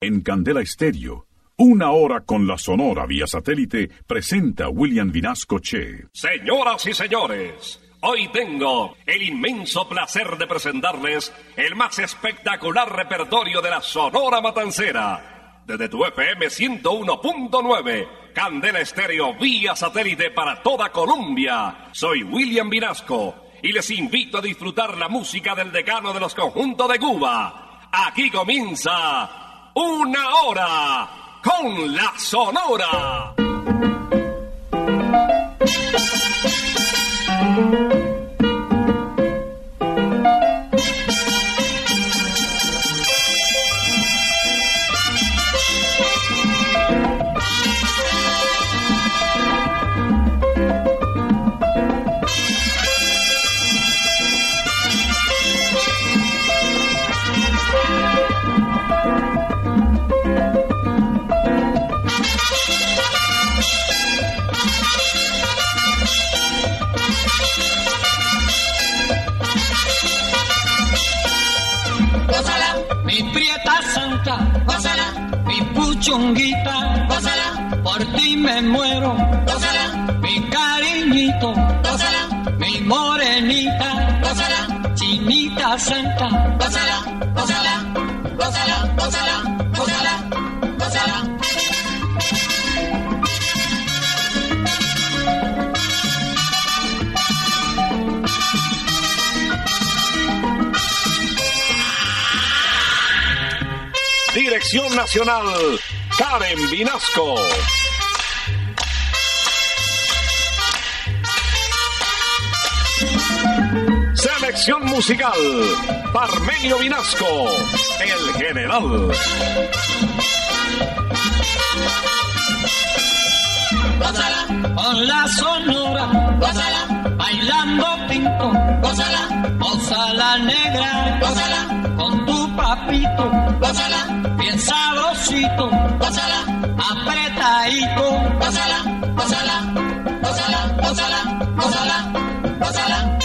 En Candela Estéreo, una hora con la Sonora vía satélite, presenta William Vinasco Che. Señoras y señores, hoy tengo el inmenso placer de presentarles el más espectacular repertorio de la Sonora Matancera. Desde tu FM 101.9, Candela Estéreo vía satélite para toda Colombia. Soy William Vinasco y les invito a disfrutar la música del decano de los conjuntos de Cuba. Aquí comienza... ¡Una hora con la Sonora! Chunguita, gózala, por ti me muero, gózala, mi cariñito, gózala, mi morenita, gózala, chinita santa, gózala, gózala, gózala, gózala, gózala, gózala. Dirección Nacional, Karen Vinasco. Selección musical, Parmenio Vinasco, el general. Gózala, con la Sonora, gózala, bailando pinto, gózala, gózala negra, gózala, con tu papito, gózala, bien sabrosito, gózala, apretadito, gózala, gózala, gózala, gózala, gózala, gózala.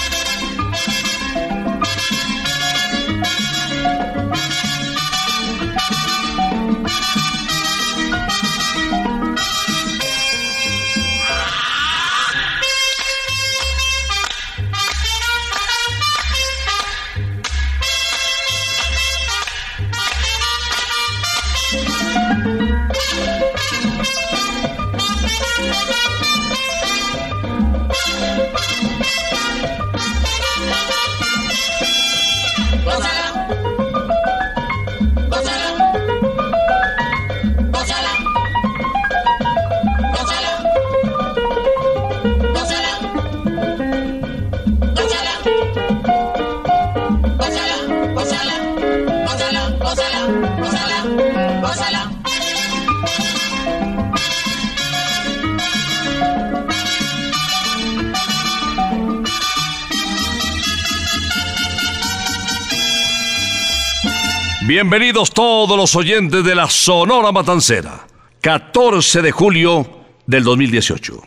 Bienvenidos todos los oyentes de la Sonora Matancera, 14 de julio del 2018.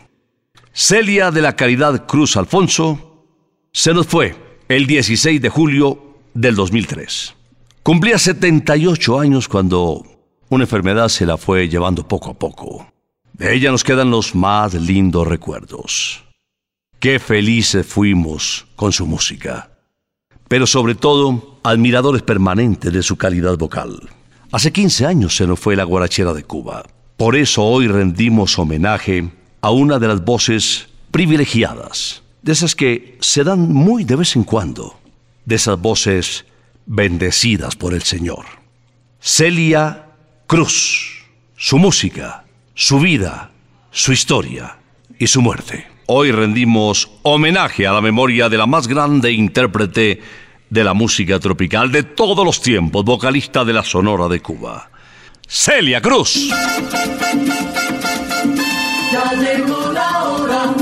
Celia de la Caridad Cruz Alfonso se nos fue el 16 de julio del 2003. Cumplía 78 años cuando una enfermedad se la fue llevando poco a poco. De ella nos quedan los más lindos recuerdos. Qué felices fuimos con su música, pero sobre todo, admiradores permanentes de su calidad vocal. Hace 15 años se nos fue la guarachera de Cuba. Por eso hoy rendimos homenaje a una de las voces privilegiadas, de esas que se dan muy de vez en cuando, de esas voces bendecidas por el Señor. Celia Cruz, su música, su vida, su historia y su muerte. Hoy rendimos homenaje a la memoria de la más grande intérprete de la música tropical de todos los tiempos, vocalista de la Sonora de Cuba, Celia Cruz. Ya llegó la hora,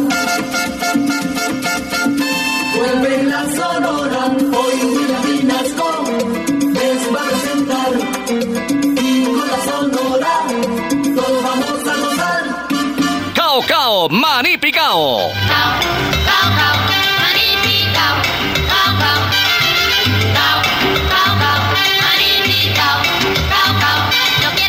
vuelve la Sonora, hoy William Vinasco les va a presentar, y con la Sonora todos vamos a gozar. Cao, cao, maní picao. Yo quiero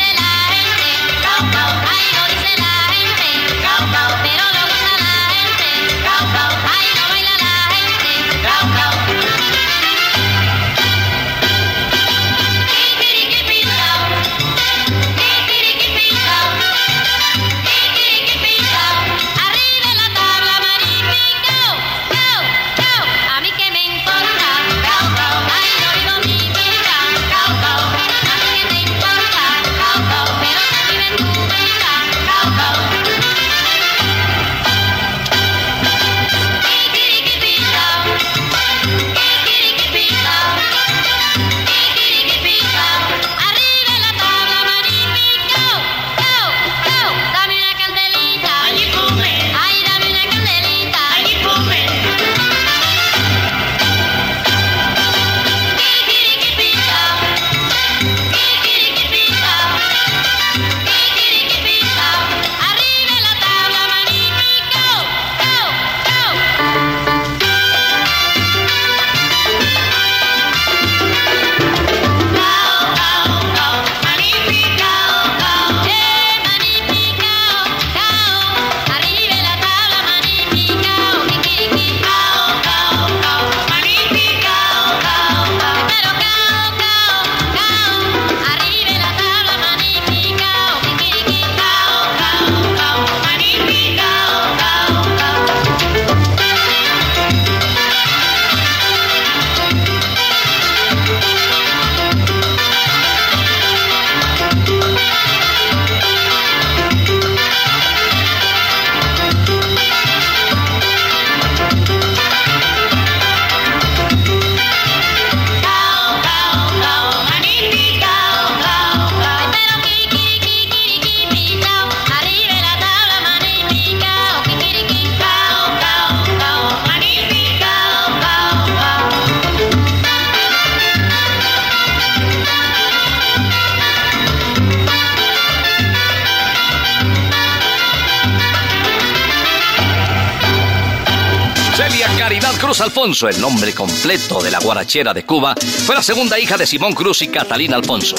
Cruz Alfonso, el nombre completo de la guarachera de Cuba, fue la segunda hija de Simón Cruz y Catalina Alfonso.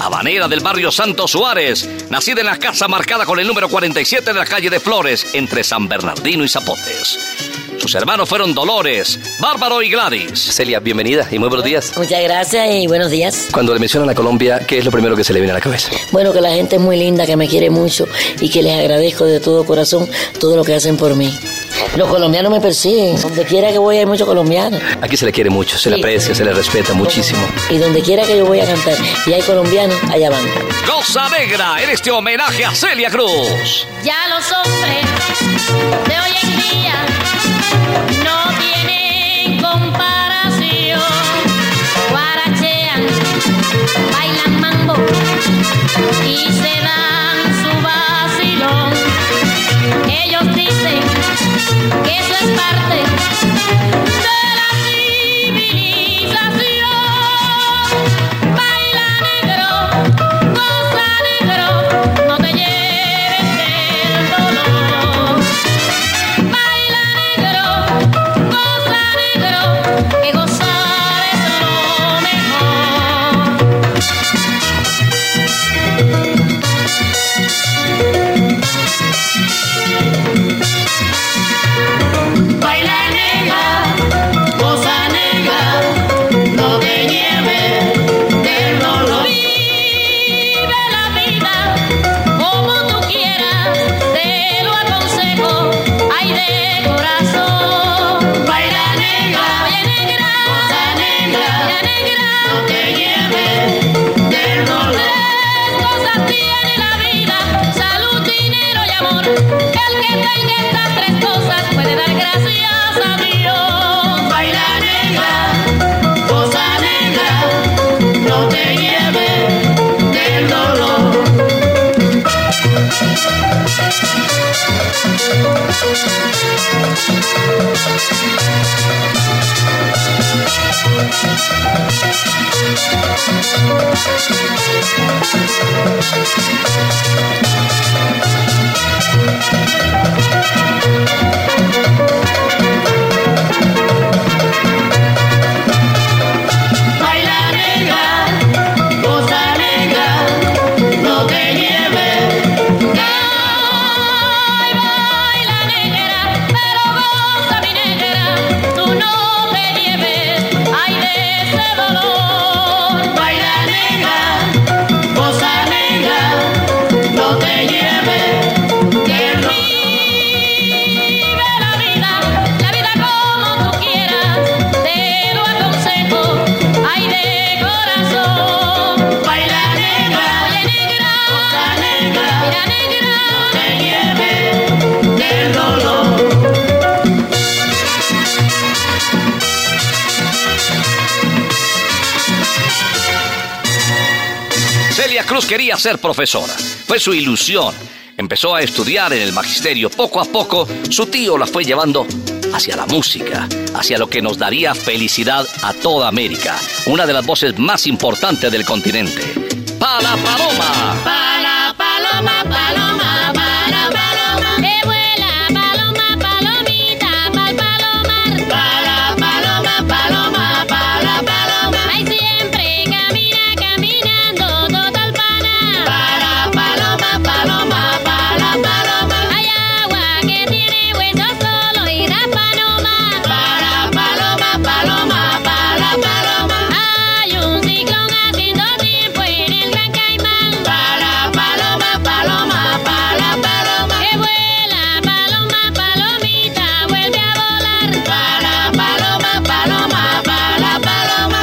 Habanera del barrio Santos Suárez, nacida en la casa marcada con el número 47 de la calle de Flores, entre San Bernardino y Zapotes. Sus hermanos fueron Dolores, Bárbaro y Gladys. Celia, bienvenida y muy buenos días. Muchas gracias y buenos días. Cuando le mencionan a Colombia, ¿qué es lo primero que se le viene a la cabeza? Bueno, que la gente es muy linda, que me quiere mucho y que les agradezco de todo corazón todo lo que hacen por mí. Los colombianos me persiguen. Donde quiera que voy hay muchos colombianos. Aquí se le quiere mucho, se le aprecia, se le respeta muchísimo. Y donde quiera que yo voy a cantar y hay colombianos, allá van. Rosa Negra, en este homenaje a Celia Cruz. Ya los hombres de hoy en día no tienen comparación. Guarachean, bailan mambo y se dan su vacilón. Ellos dicen que eso es parte de la civilización. Baila negro, goza negro, no te lleves el dolor. Baila negro, que gozar es lo mejor. Baila negra, goza negra, no te lleves del dolor. Vive la vida como tú quieras, te lo aconsejo, ay de corazón. Baila negra, goza negra, no te lleves del dolor. Tres cosas tiene la vida: salud, dinero y amor. El que tenga estas tres cosas puede dar gracias a Dios. Baila negra, goza negra, no te lleves del dolor. Baila negra, goza negra, no te lleves. Ay, baila negra, pero goza mi negra, tú no te lleves, ay de ese dolor. Baila negra, goza negra, no te lleves del dolor. Vive la vida como tú quieras, te lo aconsejo, ay de corazón. Baila negra, goza negra, mira negra, no te lleves del dolor. Celia Cruz quería ser profesora, fue su ilusión. Empezó a estudiar en el magisterio. Poco a poco, su tío la fue llevando hacia la música, hacia lo que nos daría felicidad a toda América, una de las voces más importantes del continente. ¡Pa la paloma! ¡Pa la paloma, paloma, pa la paloma! ¡Que vuela, paloma, palomita, pa'l palomar! ¡Pa la paloma, paloma, pa la paloma! ¡Ay, siempre camina, caminando, todo el pana! ¡Pa la paloma, paloma, pa la paloma! Hay agua que tiene huesos solo y da paloma. ¡Pa la paloma, paloma, pa la paloma! Hay un ciclón haciendo tiempo en el Gran Caimán. ¡Pa la paloma, paloma, pa la paloma! Que vuela, paloma, palomita, vuelve a volar. ¡Pa la paloma, paloma, pa la paloma!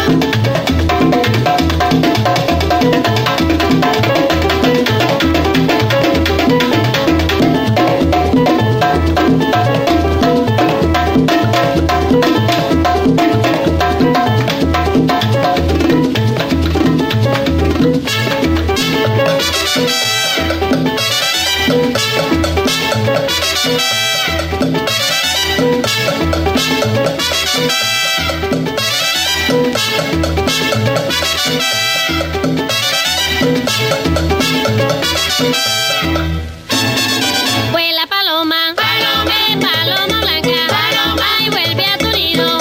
Vuela paloma, paloma, paloma blanca, paloma, y vuelve a tu nido.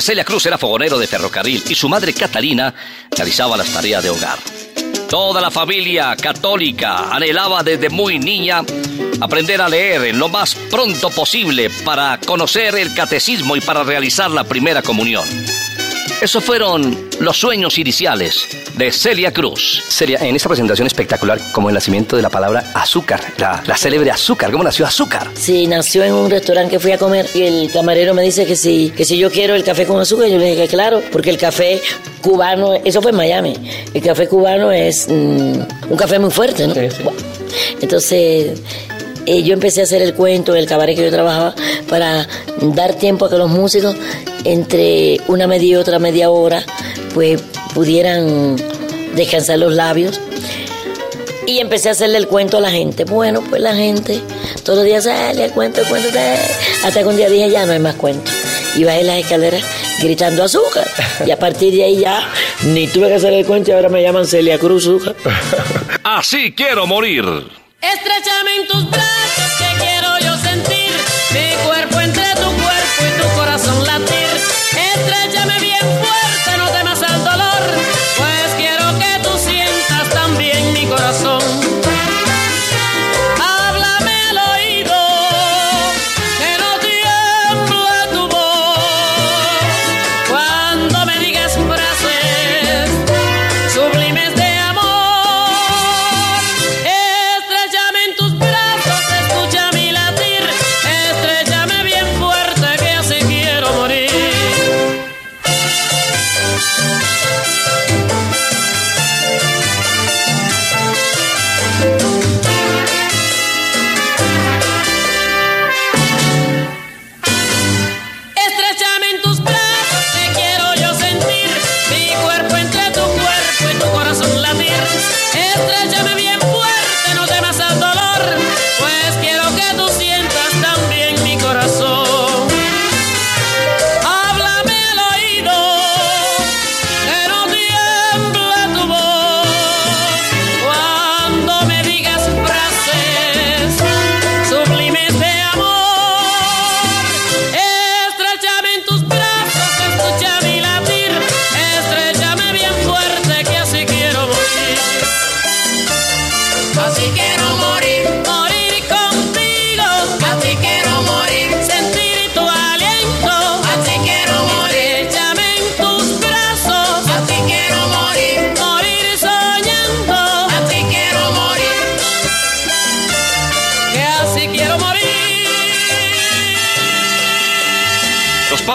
Celia Cruz era fogonero de ferrocarril y su madre Catalina realizaba las tareas de hogar. Toda la familia católica anhelaba desde muy niña aprender a leer en lo más pronto posible para conocer el catecismo y para realizar la primera comunión. Esos fueron los sueños iniciales de Celia Cruz. Celia, en esta presentación espectacular, como el nacimiento de la palabra azúcar, la célebre azúcar. ¿Cómo nació azúcar? Sí, nació en un restaurante que fui a comer y el camarero me dice que si yo quiero el café con azúcar. Yo le dije que claro, porque el café cubano, eso fue en Miami, el café cubano es un café muy fuerte, ¿no? Sí, sí. Entonces... yo empecé a hacer el cuento del cabaret que yo trabajaba para dar tiempo a que los músicos, entre una media y otra media hora, pues pudieran descansar los labios. Y empecé a hacerle el cuento a la gente. Bueno, pues la gente todos los días sale el cuento. Hasta que un día dije, ya no hay más cuento. Y bajé las escaleras gritando azúcar. Y a partir de ahí ya ni tuve que hacer el cuento y ahora me llaman Celia Cruz Azúcar. Así quiero morir. Estréchame en tus brazos, que quiero yo sentir mi cuerpo entre tu cuerpo y tu corazón latir. Estréchame bien fuerte, no temas al dolor, pues quiero que tú sientas también mi corazón. Háblame al oído, que no tiembla tu voz, cuando me digas frases sublimes de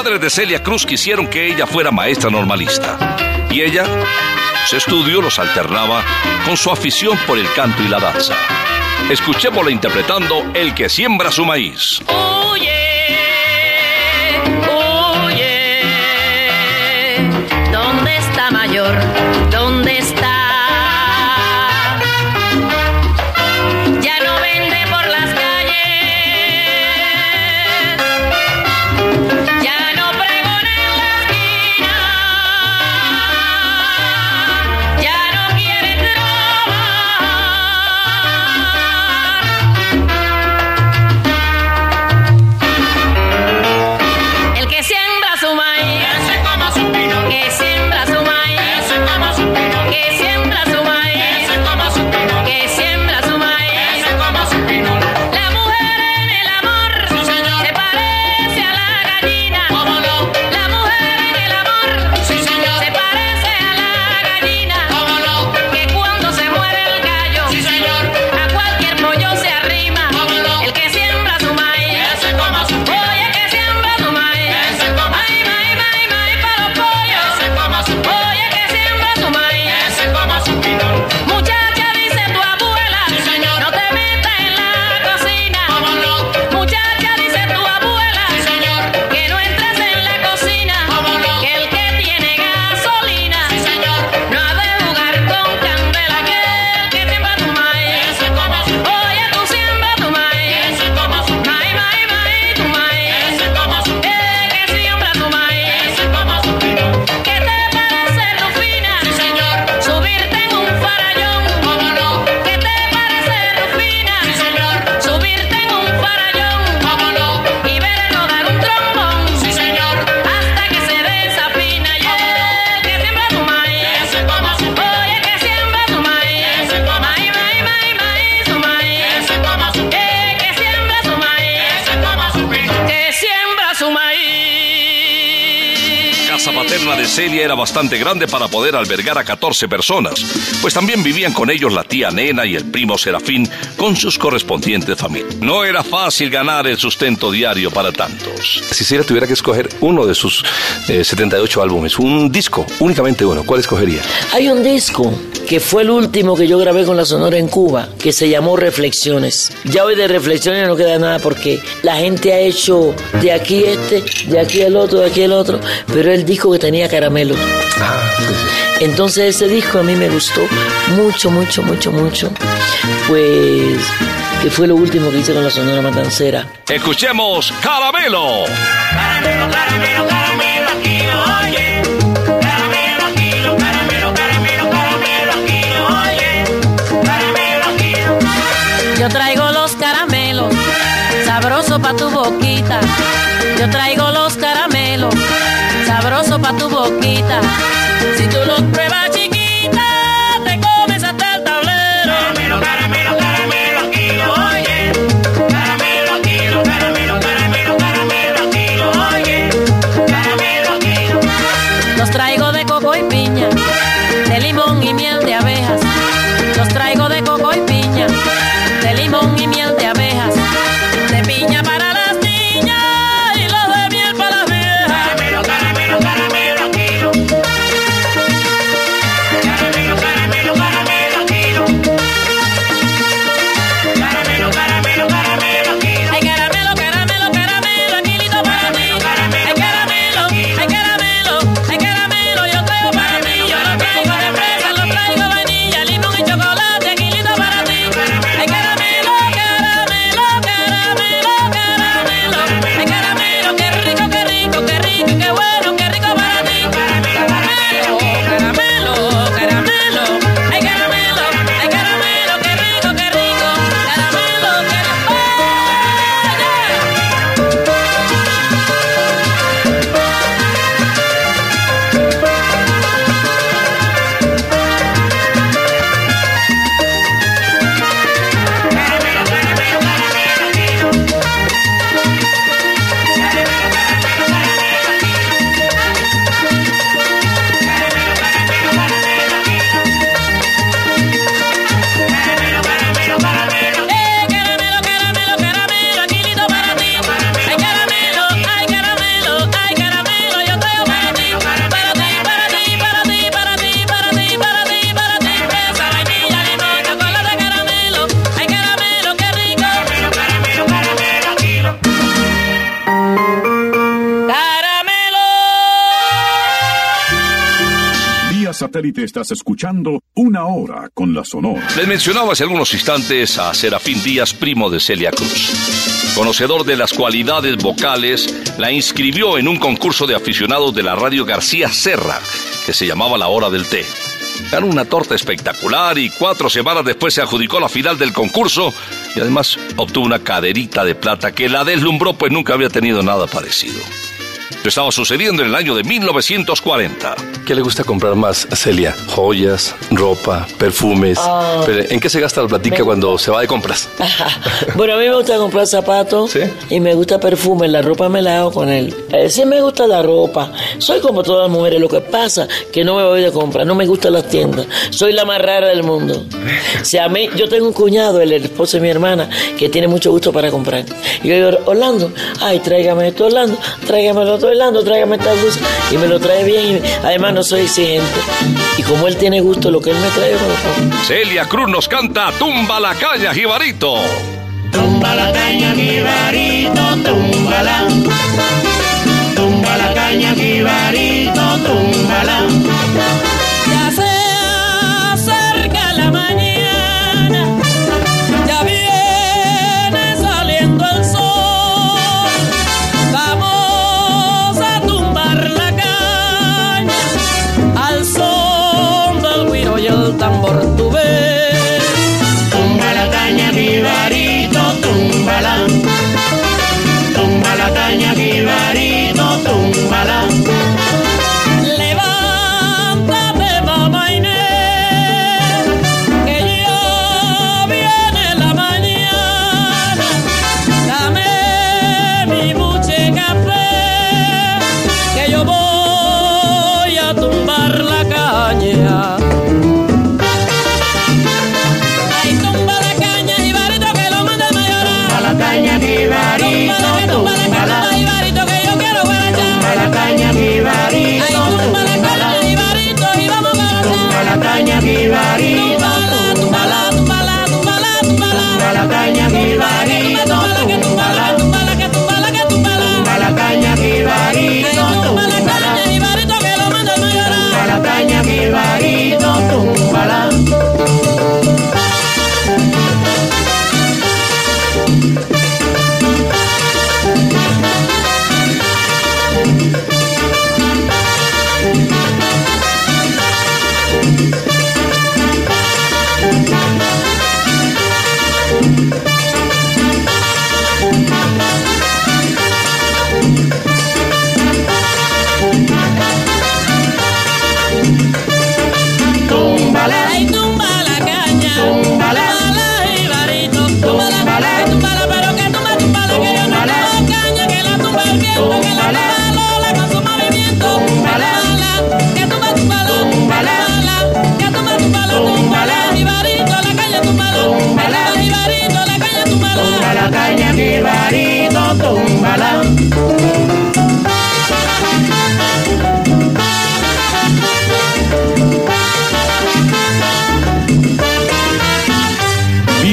de Celia Cruz. Quisieron que ella fuera maestra normalista y ella, su estudio los alternaba con su afición por el canto y la danza. Escuchémosla interpretando El que siembra su maíz. Oye, ¿dónde está mayor? ¿Dónde está? de Celia era bastante grande para poder albergar a 14 personas, pues también vivían con ellos la tía Nena y el primo Serafín con sus correspondientes familias. No era fácil ganar el sustento diario para tantos. Si Celia tuviera que escoger uno de sus 78 álbumes, un disco, únicamente uno, ¿cuál escogería? Hay un disco que fue el último que yo grabé con la Sonora en Cuba, que se llamó Reflexiones. Ya hoy de Reflexiones no queda nada porque la gente ha hecho de aquí este, de aquí el otro, de aquí el otro, pero el disco que tenía Caramelo. Ah, sí, sí. Entonces ese disco a mí me gustó mucho, mucho, mucho, mucho, pues que fue lo último que hice con la Sonora Matancera. Escuchemos Caramelo. Caramelo, caramelo, caramelo, aquí lo oye. Yo traigo los caramelos, sabroso pa' tu boquita. Yo traigo los caramelos, sabroso pa' tu boquita. Si tú los pruebas, chiquita, te comes hasta el tablero. Caramelo, caramelo, caramelo, aquí lo oye. Caramelo, aquí lo, caramelo, caramelo, caramelo, aquí lo oye. Caramelo, aquí lo. Los traigo de coco y piña, de limón y miel de abejas. Los traigo de coco y piña, de limón y miel de abejas, de piña para las niñas y los de miel para las viejas. Caramelo, caramelo, caramelo, aquilo. Caramelo, caramelo, caramelo, aquilo. Caramelo, caramelo, caramelo, aquilo. Hay caramelo, caramelo, caramelo, aquilito para mí. Hay caramelo, hay caramelo, hay caramelo, yo traigo para mí. Yo lo traigo de fresa, lo traigo vainilla, limón y chocolate, aquilito para ti. Hay caramelo. Satélite estás escuchando Una Hora con la Sonora. Les mencionaba hace algunos instantes a Serafín Díaz, primo de Celia Cruz. Conocedor de las cualidades vocales, la inscribió en un concurso de aficionados de la radio García Serra, que se llamaba La Hora del Té. Ganó una torta espectacular y 4 semanas después se adjudicó la final del concurso y además obtuvo una caderita de plata que la deslumbró, pues nunca había tenido nada parecido. Esto estaba sucediendo en el año de 1940. ¿Qué le gusta comprar más a Celia? Joyas, ropa, perfumes. Oh, pero ¿en qué se gasta la platica cuando se va de compras? Bueno, a mí me gusta comprar zapatos. ¿Sí? Y me gusta perfume. La ropa me la hago con él. Sí, me gusta la ropa. Soy como todas las mujeres. Lo que pasa que no me voy de compras. No me gustan las tiendas. Soy la más rara del mundo. O sea, a mí, yo tengo un cuñado, el esposo de mi hermana, que tiene mucho gusto para comprar. Y yo digo, Orlando, ay, tráigame esto, Orlando, tráigame lo otro. Orlando, tráigame esta blusa, y me lo trae bien, y además no soy exigente, y como él tiene gusto, lo que él me trae, bueno. Celia Cruz nos canta Tumba la caña, jibarito. Tumba la caña, jibarito, túmbala. Tumba la caña, jibarito, túmbala. Ya se acerca la mañana, ya viene saliendo el sol. Tambor tuve. Tumba la caña, jibarito, túmbala. Tumba la caña, jibarito, túmbala. Le va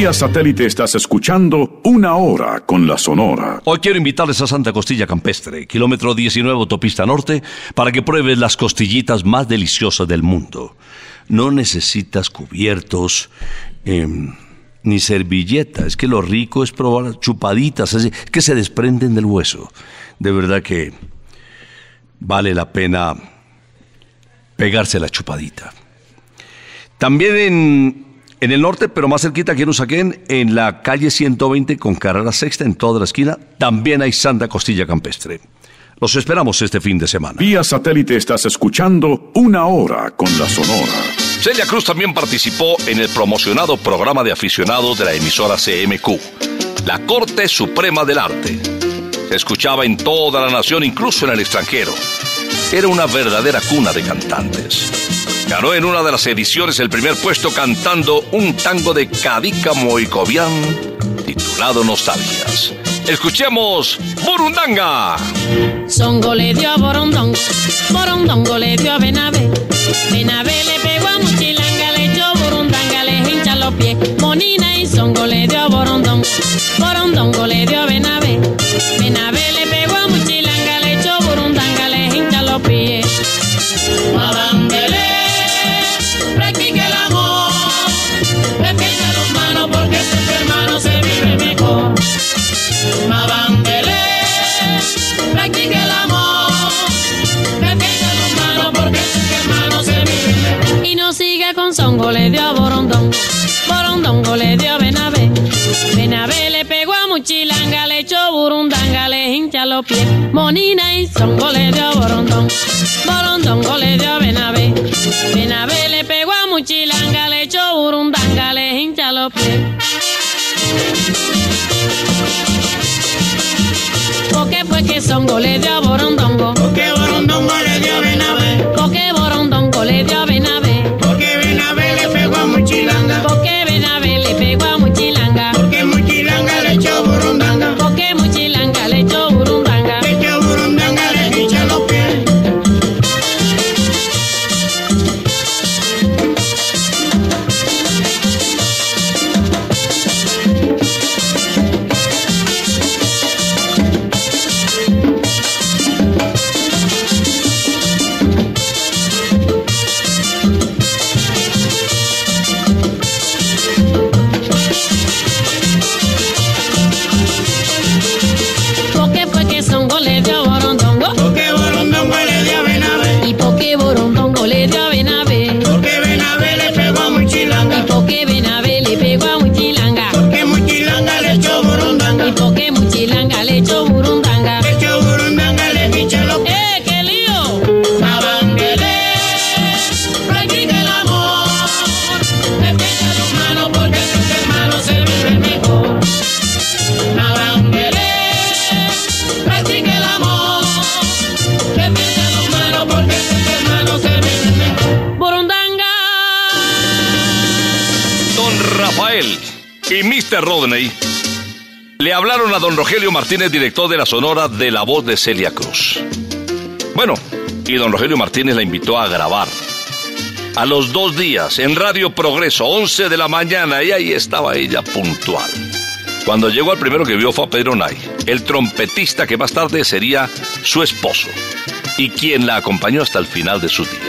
Vía satélite estás escuchando Una Hora con la Sonora. Hoy quiero invitarles a Santa Costilla Campestre, kilómetro 19 autopista norte, para que pruebes las costillitas más deliciosas del mundo. No necesitas cubiertos, ni servilleta. Es que lo rico es probar chupaditas, es que se desprenden del hueso. De verdad que vale la pena pegarse la chupadita. También en el norte, pero más cerquita aquí en Usaquén, en la calle 120 con carrera sexta, en toda la esquina, también hay Santa Costilla Campestre. Los esperamos este fin de semana. Vía satélite estás escuchando Una Hora con la Sonora. Celia Cruz también participó en el promocionado programa de aficionados de la emisora CMQ, La Corte Suprema del Arte. Se escuchaba en toda la nación, incluso en el extranjero. Era una verdadera cuna de cantantes. Ganó en una de las ediciones el primer puesto cantando un tango de Cadícamo y Cobián titulado Nostalgias. Escuchemos Burundanga. Songo le dio a Borondón, Borondongo le dio a Benabé, Benabé le pegó a Muchilanga, le echó Burundanga, le hincha los pies, Monina y Songo le dio a Borondón, Borondongo le dio a Benabé, Benabé le pegó a Muchilanga, le echó Burundanga, le hincha los pies. Madambele, practique el amor, respete al humano porque sus hermanos se vive mejor. Mabambele, practique el amor, respete al humano porque sus hermanos se vive mejor. Y no siga con Songo le dio a Borondón, Borondongo le dio a Benabé, Benabé le pegó a Muchilanga, le echó Burundanga, le hincha los pies, Monina y Songo le dio a Borondón, Borondongo le dio a Benabé, Benabé le pegó a Muchilanga, le echó Burundanga, le hincha los pies. Porque fue que Songo le dio a Borondongo, porque Borondongo le dio a Benabé, porque Borondongo le dio a Benabé, porque Benabé le pegó a Muchilanga, porque Benabé le pegó a Muchilanga, porque Muchilanga le echó Burundanga, porque Muchilanga le echó Burundanga, le echó Burundanga, le hincha los pies. Rodney, le hablaron a don Rogelio Martínez, director de la Sonora de La Voz de Celia Cruz. Bueno, y don Rogelio Martínez la invitó a grabar. A los 2 días, en Radio Progreso, 11 de la mañana, y ahí estaba ella puntual. Cuando llegó, al primero que vio fue a Pedro Nay, el trompetista que más tarde sería su esposo, y quien la acompañó hasta el final de sus días.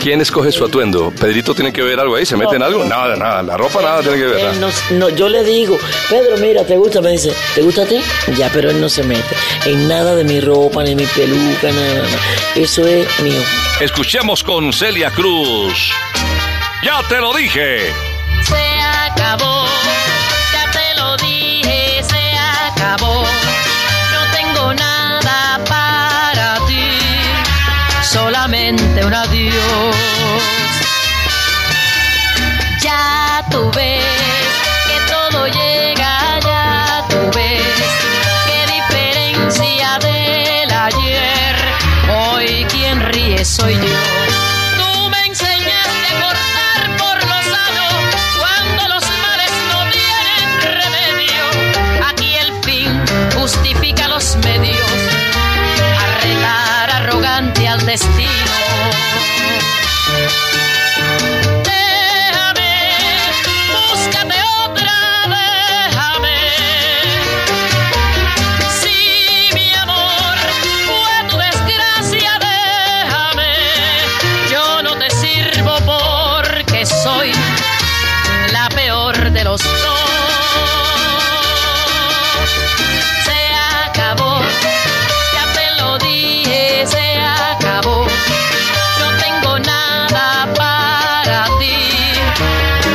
¿Quién escoge su atuendo? ¿Pedrito tiene que ver algo ahí? ¿Se mete en algo? Nada, nada. La ropa nada tiene que ver. No, yo le digo, Pedro, mira, ¿te gusta? Me dice, ¿te gusta a ti? Ya, pero él no se mete en nada de mi ropa, ni mi peluca, nada. Eso es mío. Escuchemos con Celia Cruz. ¡Ya te lo dije! Se acabó. Ya te lo dije. Se acabó. No tengo nada para ti. Solamente un adiós. Ya tú ves que todo llega, ya tú ves qué diferencia del ayer. Hoy quien ríe soy yo. Destino.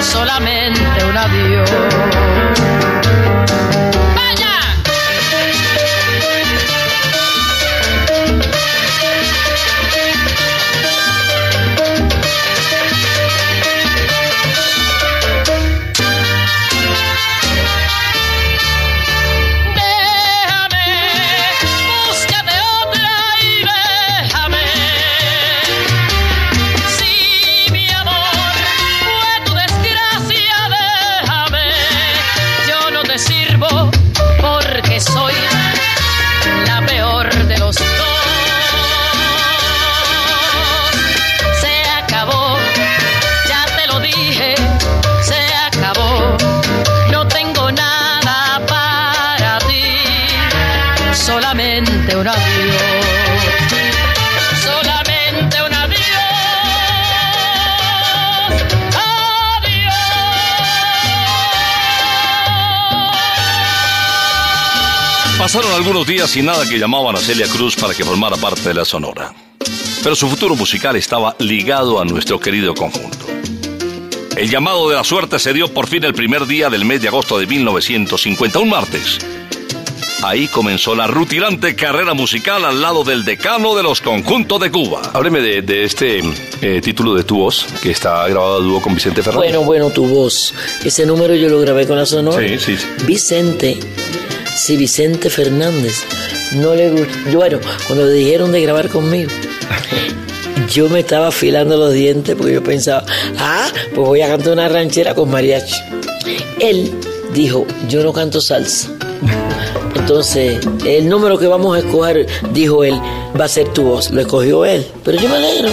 solamente un adiós. ¡Vaya! Pasaron algunos días y nada que llamaban a Celia Cruz para que formara parte de la Sonora. Pero su futuro musical estaba ligado a nuestro querido conjunto. El llamado de la suerte se dio por fin el primer día del mes de agosto de 1950, un martes. Ahí comenzó la rutilante carrera musical al lado del decano de los conjuntos de Cuba. Hábleme de este título de Tu Voz, que está grabado a dúo con Vicente Fernández. Bueno, Tu Voz. Ese número yo lo grabé con la Sonora. Sí. Vicente... Si Vicente Fernández no le gustó... Bueno, cuando le dijeron de grabar conmigo, yo me estaba afilando los dientes porque yo pensaba, pues voy a cantar una ranchera con mariachi. Él dijo, yo no canto salsa. Entonces, el número que vamos a escoger, dijo él, va a ser Tu Voz. Lo escogió él. Pero yo me alegro.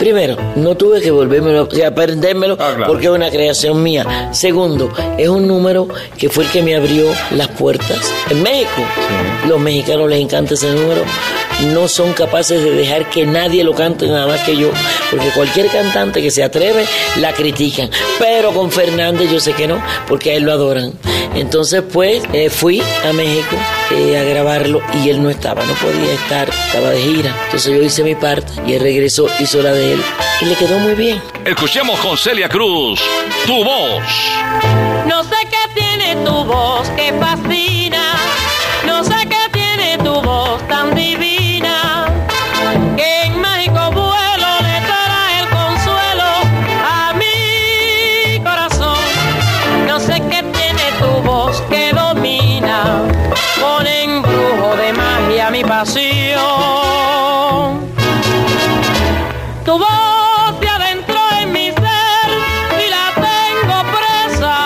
Primero, no tuve que volvérmelo, aprendérmelo, claro, porque es una creación mía. Segundo, es un número que fue el que me abrió las puertas en México. Sí. Los mexicanos les encanta ese número. No son capaces de dejar que nadie lo cante nada más que yo, porque cualquier cantante que se atreve la critican, pero con Fernández yo sé que no, porque a él lo adoran. Entonces pues fui a México a grabarlo y él no podía estar, estaba de gira. Entonces yo hice mi parte y él regresó, hizo la de él y le quedó muy bien. Escuchemos con Celia Cruz, Tu Voz. No sé qué tiene tu voz que fascina, no sé qué tiene tu voz tan divina. Tu voz se adentró en mi ser y la tengo presa.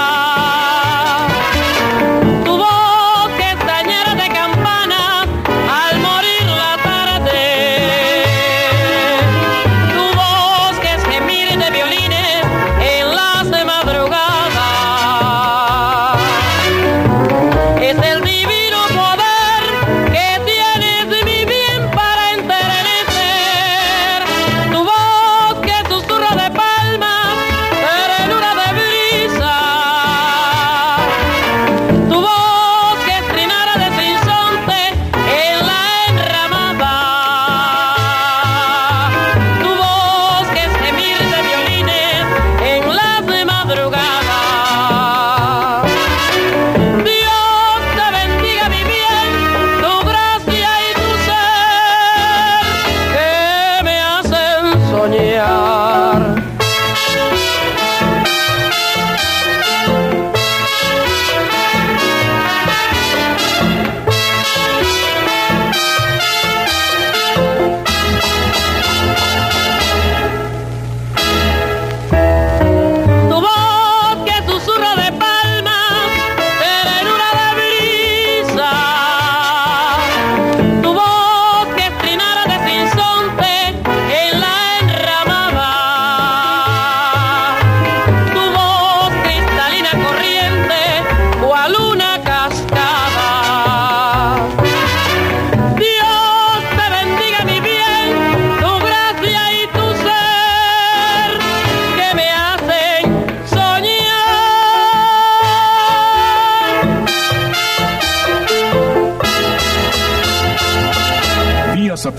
Tu voz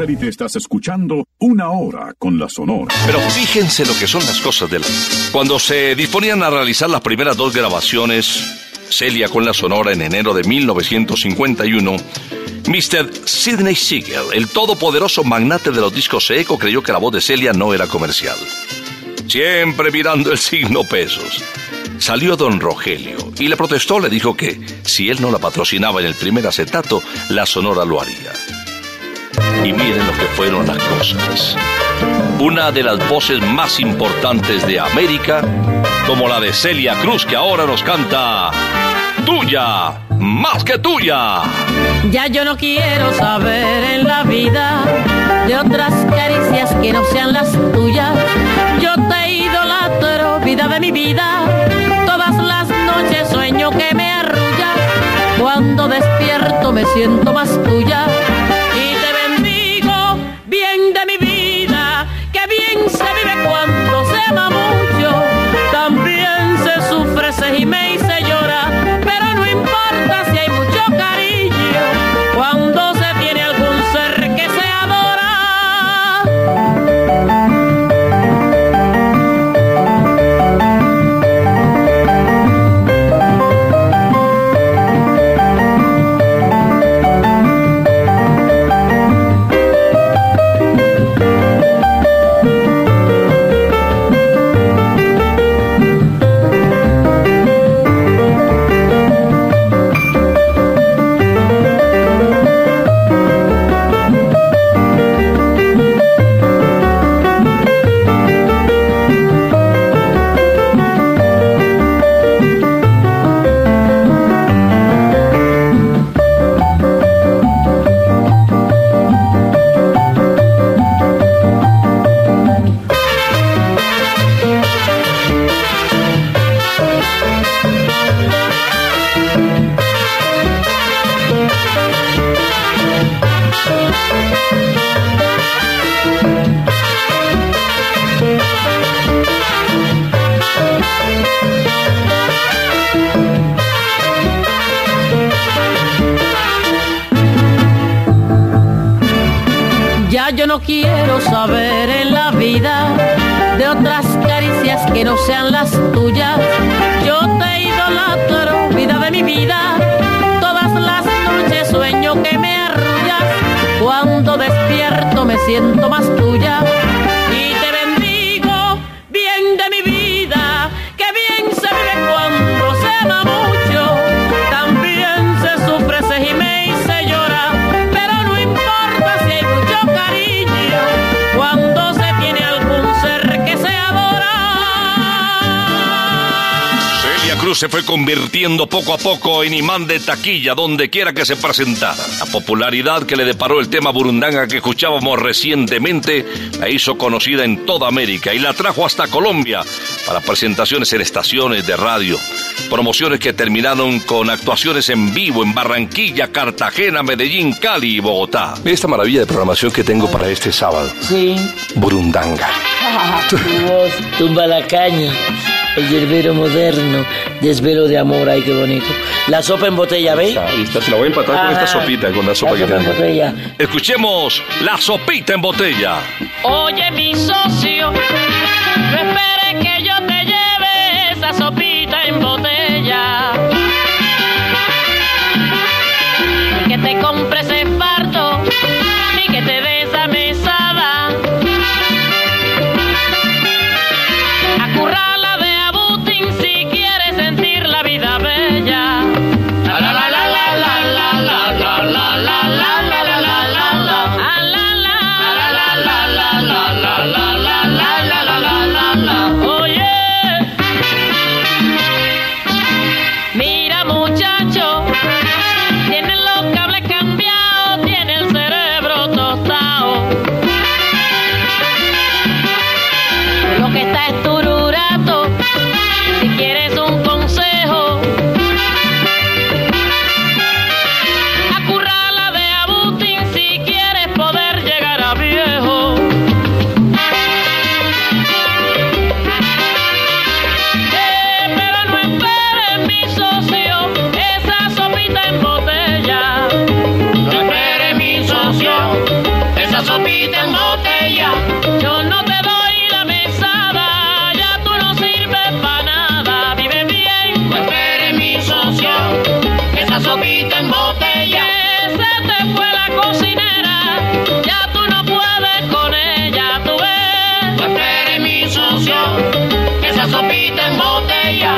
satélite estás escuchando Una Hora con la Sonora. Pero fíjense lo que son las cosas de la... Cuando se disponían a realizar las primeras dos grabaciones, Celia con la Sonora, en enero de 1951, Mr. Sidney Siegel, el todopoderoso magnate de los discos Eco, creyó que la voz de Celia no era comercial. Siempre mirando el signo pesos. Salió don Rogelio y le protestó, le dijo que si él no la patrocinaba en el primer acetato, la Sonora lo haría. Y miren lo que fueron las cosas. Una de las voces más importantes de América, como la de Celia Cruz, que ahora nos canta Tuya, más que tuya. Ya yo no quiero saber en la vida de otras caricias que no sean las tuyas. Yo te idolatro, vida de mi vida. Todas las noches sueño que me arrulla. Cuando despierto me siento más tuya. No quiero saber en la vida de otras caricias que no sean las tuyas. Yo te idolatro, vida de mi vida. Todas las noches sueño que me arrullas. Cuando despierto me siento más tuya. Y te bendigo, bien de mi vida, que bien se vive cuando se ama mucho. También se sufre, se gime y se llora, pero no importa si hay mucho cariño. Cuando se tiene algún ser que se adora. Celia Cruz se fue convirtiendo poco a poco en imán de taquilla donde quiera que se presentara. La popularidad que le deparó el tema Burundanga que escuchábamos recientemente la hizo conocida en toda América y la trajo hasta Colombia para presentaciones en estaciones de radio. Promociones que terminaron con actuaciones en vivo en Barranquilla, Cartagena, Medellín, Cali y Bogotá. Esta maravilla de programación que tengo para este sábado. Sí. Burundanga. Tu voz tumba la caña, el yerbero moderno, desvelo de amor, ay qué bonito. La sopa en botella, ¿veis? La voy a empatar con esta sopita, con la sopa que tengo. Escuchemos la sopita en botella. Oye, mi socio, no esperes que yo te lleve esa sopita en botella. Que te compres ese fardo y que te des esa mesada, acurrala de abutín si quieres sentir la vida bella. La la la la la la la la la la la la la la la la la la la. Oye, tururato. botella, esa sopita en botella.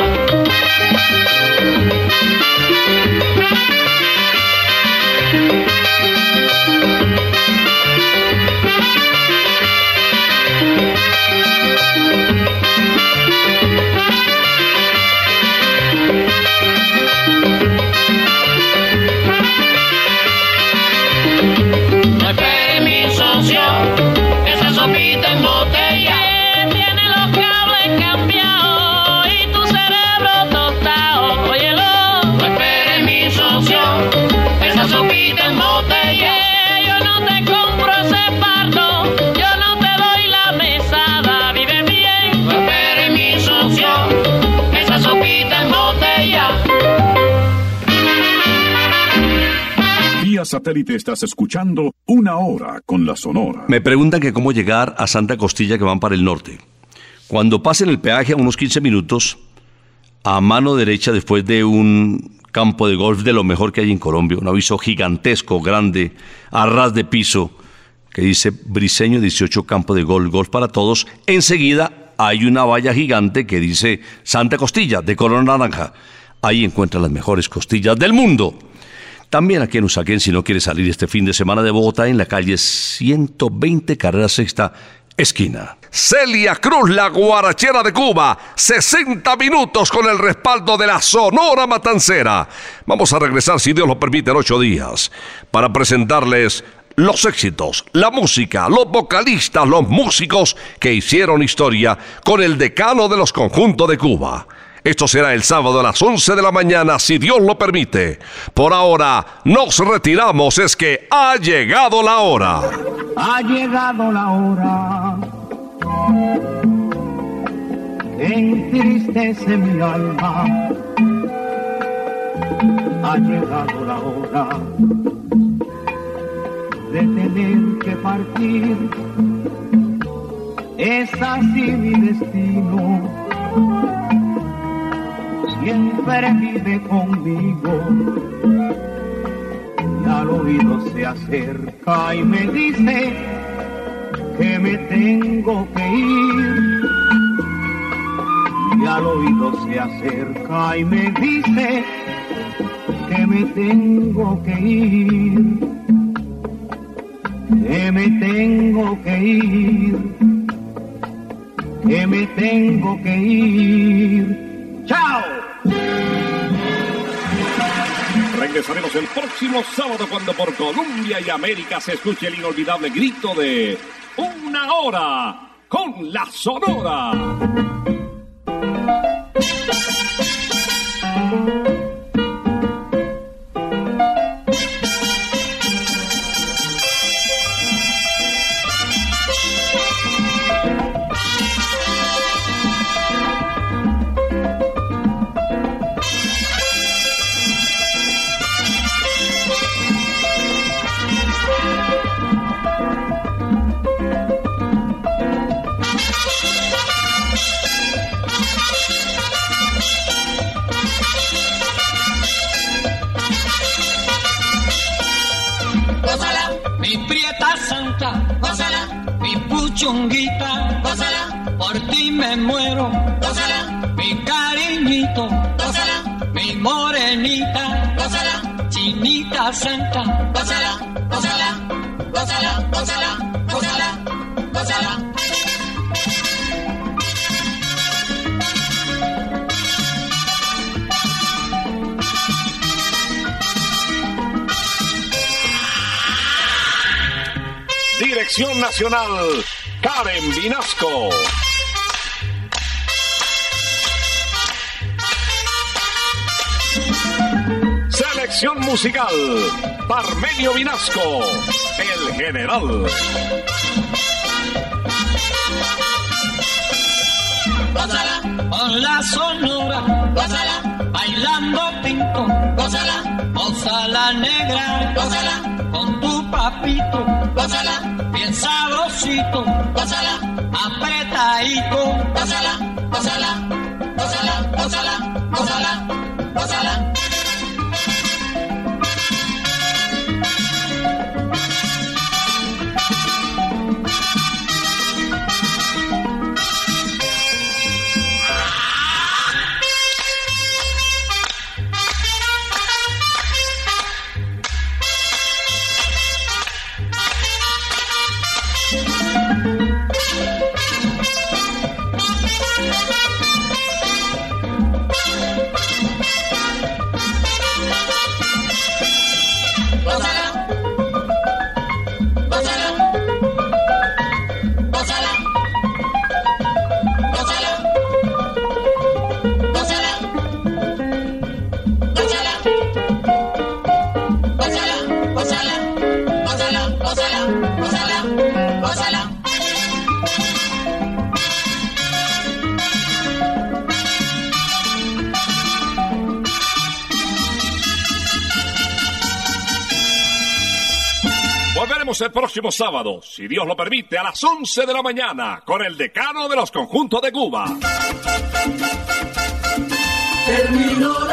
Satélite estás escuchando Una Hora con la Sonora. Me preguntan que cómo llegar a Santa Costilla, que van para el norte. Cuando pasen el peaje a unos 15 minutos, a mano derecha, después de un campo de golf de lo mejor que hay en Colombia, un aviso gigantesco, grande, a ras de piso, que dice Briseño 18 campo de golf, golf para todos, enseguida hay una valla gigante que dice Santa Costilla, de color naranja. Ahí encuentran las mejores costillas del mundo. También aquí en Usaquén, si no quiere salir este fin de semana de Bogotá, en la calle 120, carrera sexta, esquina. Celia Cruz, la guarachera de Cuba. 60 minutos con el respaldo de la Sonora Matancera. Vamos a regresar, si Dios lo permite, en 8 días, para presentarles los éxitos, la música, los vocalistas, los músicos que hicieron historia con el decano de los conjuntos de Cuba. Esto será el sábado a las 11 de la mañana, si Dios lo permite. Por ahora, nos retiramos, es que ha llegado la hora. Ha llegado la hora. Entristece mi alma. Ha llegado la hora de tener que partir. Es así mi destino. Siempre vive conmigo y al oído se acerca y me dice que me tengo que ir. Y al oído se acerca y me dice que me tengo que ir. Que me tengo que ir. Que me tengo que ir. ¡Chao! Regresaremos el próximo sábado cuando por Colombia y América se escuche el inolvidable grito de Una Hora con la Sonora. Chunguita, gózala, por ti me muero, gózala, mi cariñito, gózala, mi morenita, gózala, chinita santa, gózala, gózala, gózala, gózala, gózala, gózala. Dirección Nacional. Karen Vinasco. Selección musical, Parmenio Vinasco, el general. Gózala, con la sonora, gózala, bailando pinto, gózala, gózala negra, gózala, con tu papito, gózala. Bien sabrosito, gózala, apretadito, gózala, gózala, gózala, gózala, gózala, gózala. El próximo sábado, si Dios lo permite, a las 11 de la mañana, con el decano de los conjuntos de Cuba. Terminó.